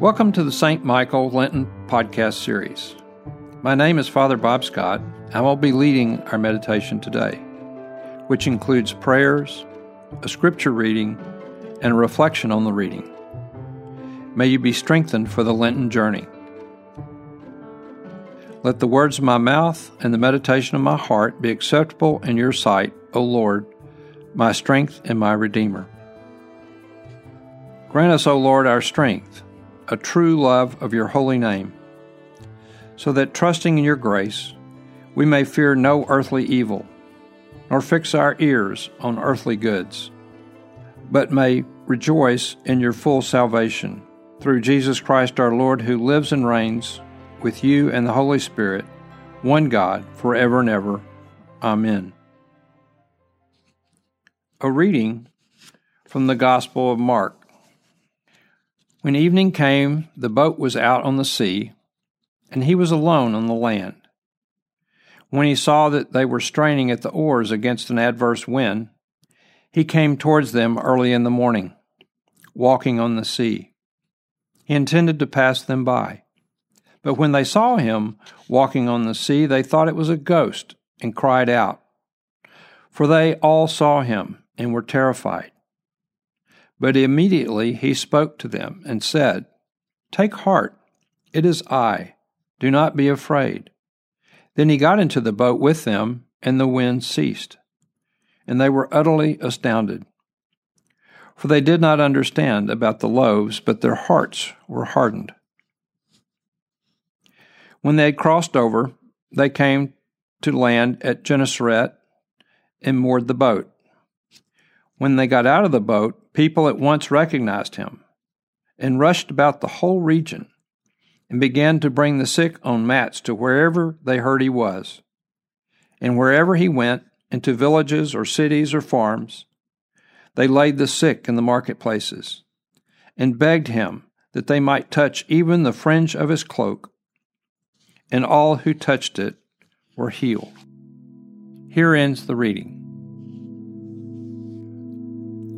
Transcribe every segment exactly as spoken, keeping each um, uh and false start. Welcome to the Saint Michael Lenten podcast series. My name is Father Bob Scott, and I will be leading our meditation today, which includes prayers, a scripture reading, and a reflection on the reading. May you be strengthened for the Lenten journey. Let the words of my mouth and the meditation of my heart be acceptable in your sight, O Lord, my strength and my Redeemer. Grant us, O Lord, our strength, a true love of your holy name, so that trusting in your grace, we may fear no earthly evil, nor fix our ears on earthly goods, but may rejoice in your full salvation. Through Jesus Christ our Lord, who lives and reigns with you and the Holy Spirit, one God, forever and ever. Amen. A reading from the Gospel of Mark. When evening came, the boat was out on the sea, and he was alone on the land. When he saw that they were straining at the oars against an adverse wind, he came towards them early in the morning, walking on the sea. He intended to pass them by. But when they saw him walking on the sea, they thought it was a ghost and cried out, for they all saw him and were terrified. But immediately he spoke to them and said, "Take heart, it is I. Do not be afraid." Then he got into the boat with them, and the wind ceased. And they were utterly astounded, for they did not understand about the loaves, but their hearts were hardened. When they had crossed over, they came to land at Genesaret and moored the boat. When they got out of the boat, people at once recognized him and rushed about the whole region and began to bring the sick on mats to wherever they heard he was. And wherever he went, into villages or cities or farms, they laid the sick in the marketplaces and begged him that they might touch even the fringe of his cloak, and all who touched it were healed. Here ends the reading.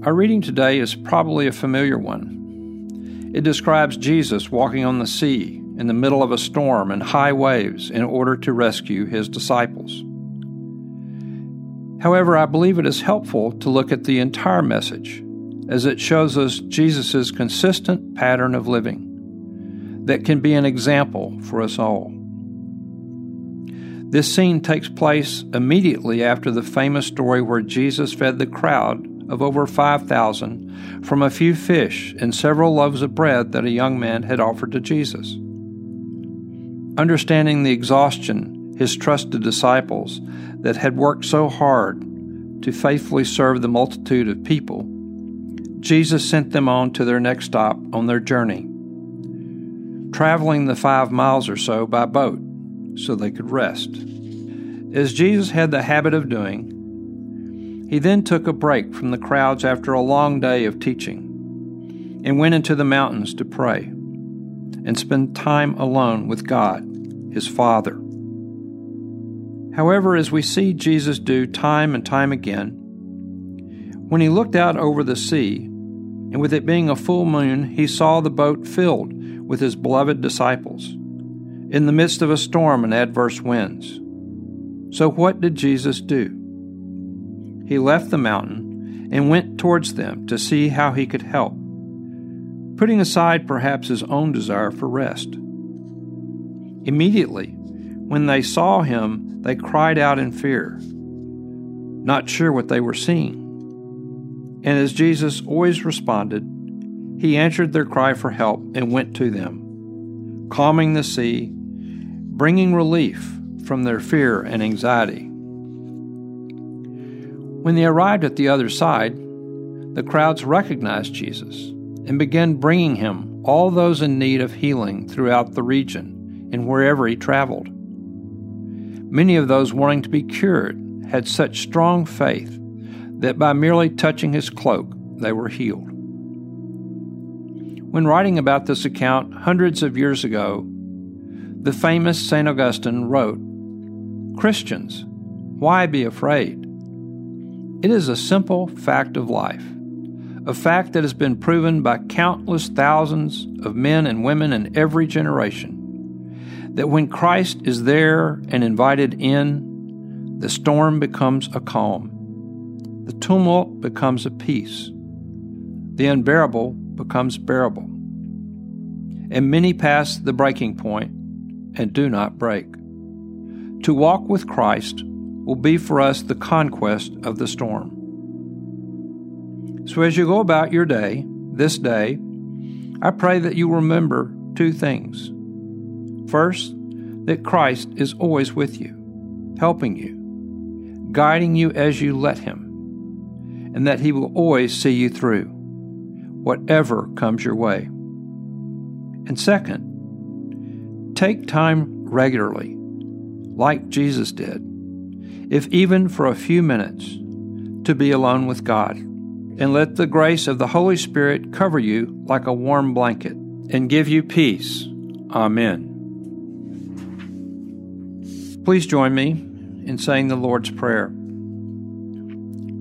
Our reading today is probably a familiar one. It describes Jesus walking on the sea in the middle of a storm and high waves in order to rescue his disciples. However, I believe it is helpful to look at the entire message, as it shows us Jesus' consistent pattern of living that can be an example for us all. This scene takes place immediately after the famous story where Jesus fed the crowd of over five thousand from a few fish and several loaves of bread that a young man had offered to Jesus. Understanding the exhaustion his trusted disciples that had worked so hard to faithfully serve the multitude of people, Jesus sent them on to their next stop on their journey, traveling the five miles or so by boat so they could rest. As Jesus had the habit of doing, he then took a break from the crowds after a long day of teaching and went into the mountains to pray and spend time alone with God, his Father. However, as we see Jesus do time and time again, when he looked out over the sea, and with it being a full moon, he saw the boat filled with his beloved disciples in the midst of a storm and adverse winds. So what did Jesus do? He left the mountain and went towards them to see how he could help, putting aside perhaps his own desire for rest. Immediately, when they saw him, they cried out in fear, not sure what they were seeing. And as Jesus always responded, he answered their cry for help and went to them, calming the sea, bringing relief from their fear and anxiety. When they arrived at the other side, the crowds recognized Jesus and began bringing him all those in need of healing throughout the region and wherever he traveled. Many of those wanting to be cured had such strong faith that by merely touching his cloak, they were healed. When writing about this account hundreds of years ago, the famous Saint Augustine wrote, "Christians, why be afraid? It is a simple fact of life, a fact that has been proven by countless thousands of men and women in every generation, that when Christ is there and invited in, the storm becomes a calm, the tumult becomes a peace, the unbearable becomes bearable, and many pass the breaking point and do not break. To walk with Christ will be for us the conquest of the storm. So as you go about your day, this day, I pray that you remember two things. First, that Christ is always with you, helping you, guiding you as you let him, and that he will always see you through, whatever comes your way. And second, take time regularly, like Jesus did, if even for a few minutes, to be alone with God, and let the grace of the Holy Spirit cover you like a warm blanket and give you peace. Amen. Please join me in saying the Lord's Prayer.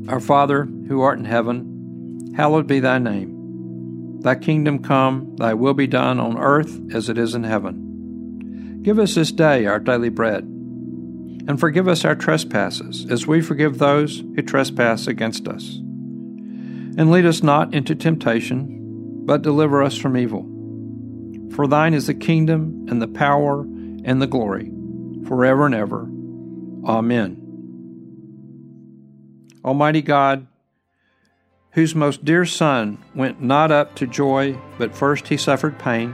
Our Father, who art in heaven, hallowed be thy name. Thy kingdom come, thy will be done on earth as it is in heaven. Give us this day our daily bread, and forgive us our trespasses, as we forgive those who trespass against us. And lead us not into temptation, but deliver us from evil. For thine is the kingdom, and the power, and the glory, forever and ever. Amen. Almighty God, whose most dear Son went not up to joy, but first he suffered pain,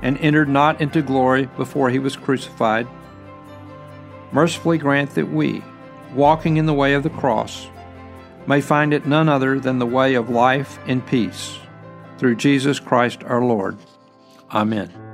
and entered not into glory before he was crucified, mercifully grant that we, walking in the way of the cross, may find it none other than the way of life and peace, through Jesus Christ our Lord. Amen.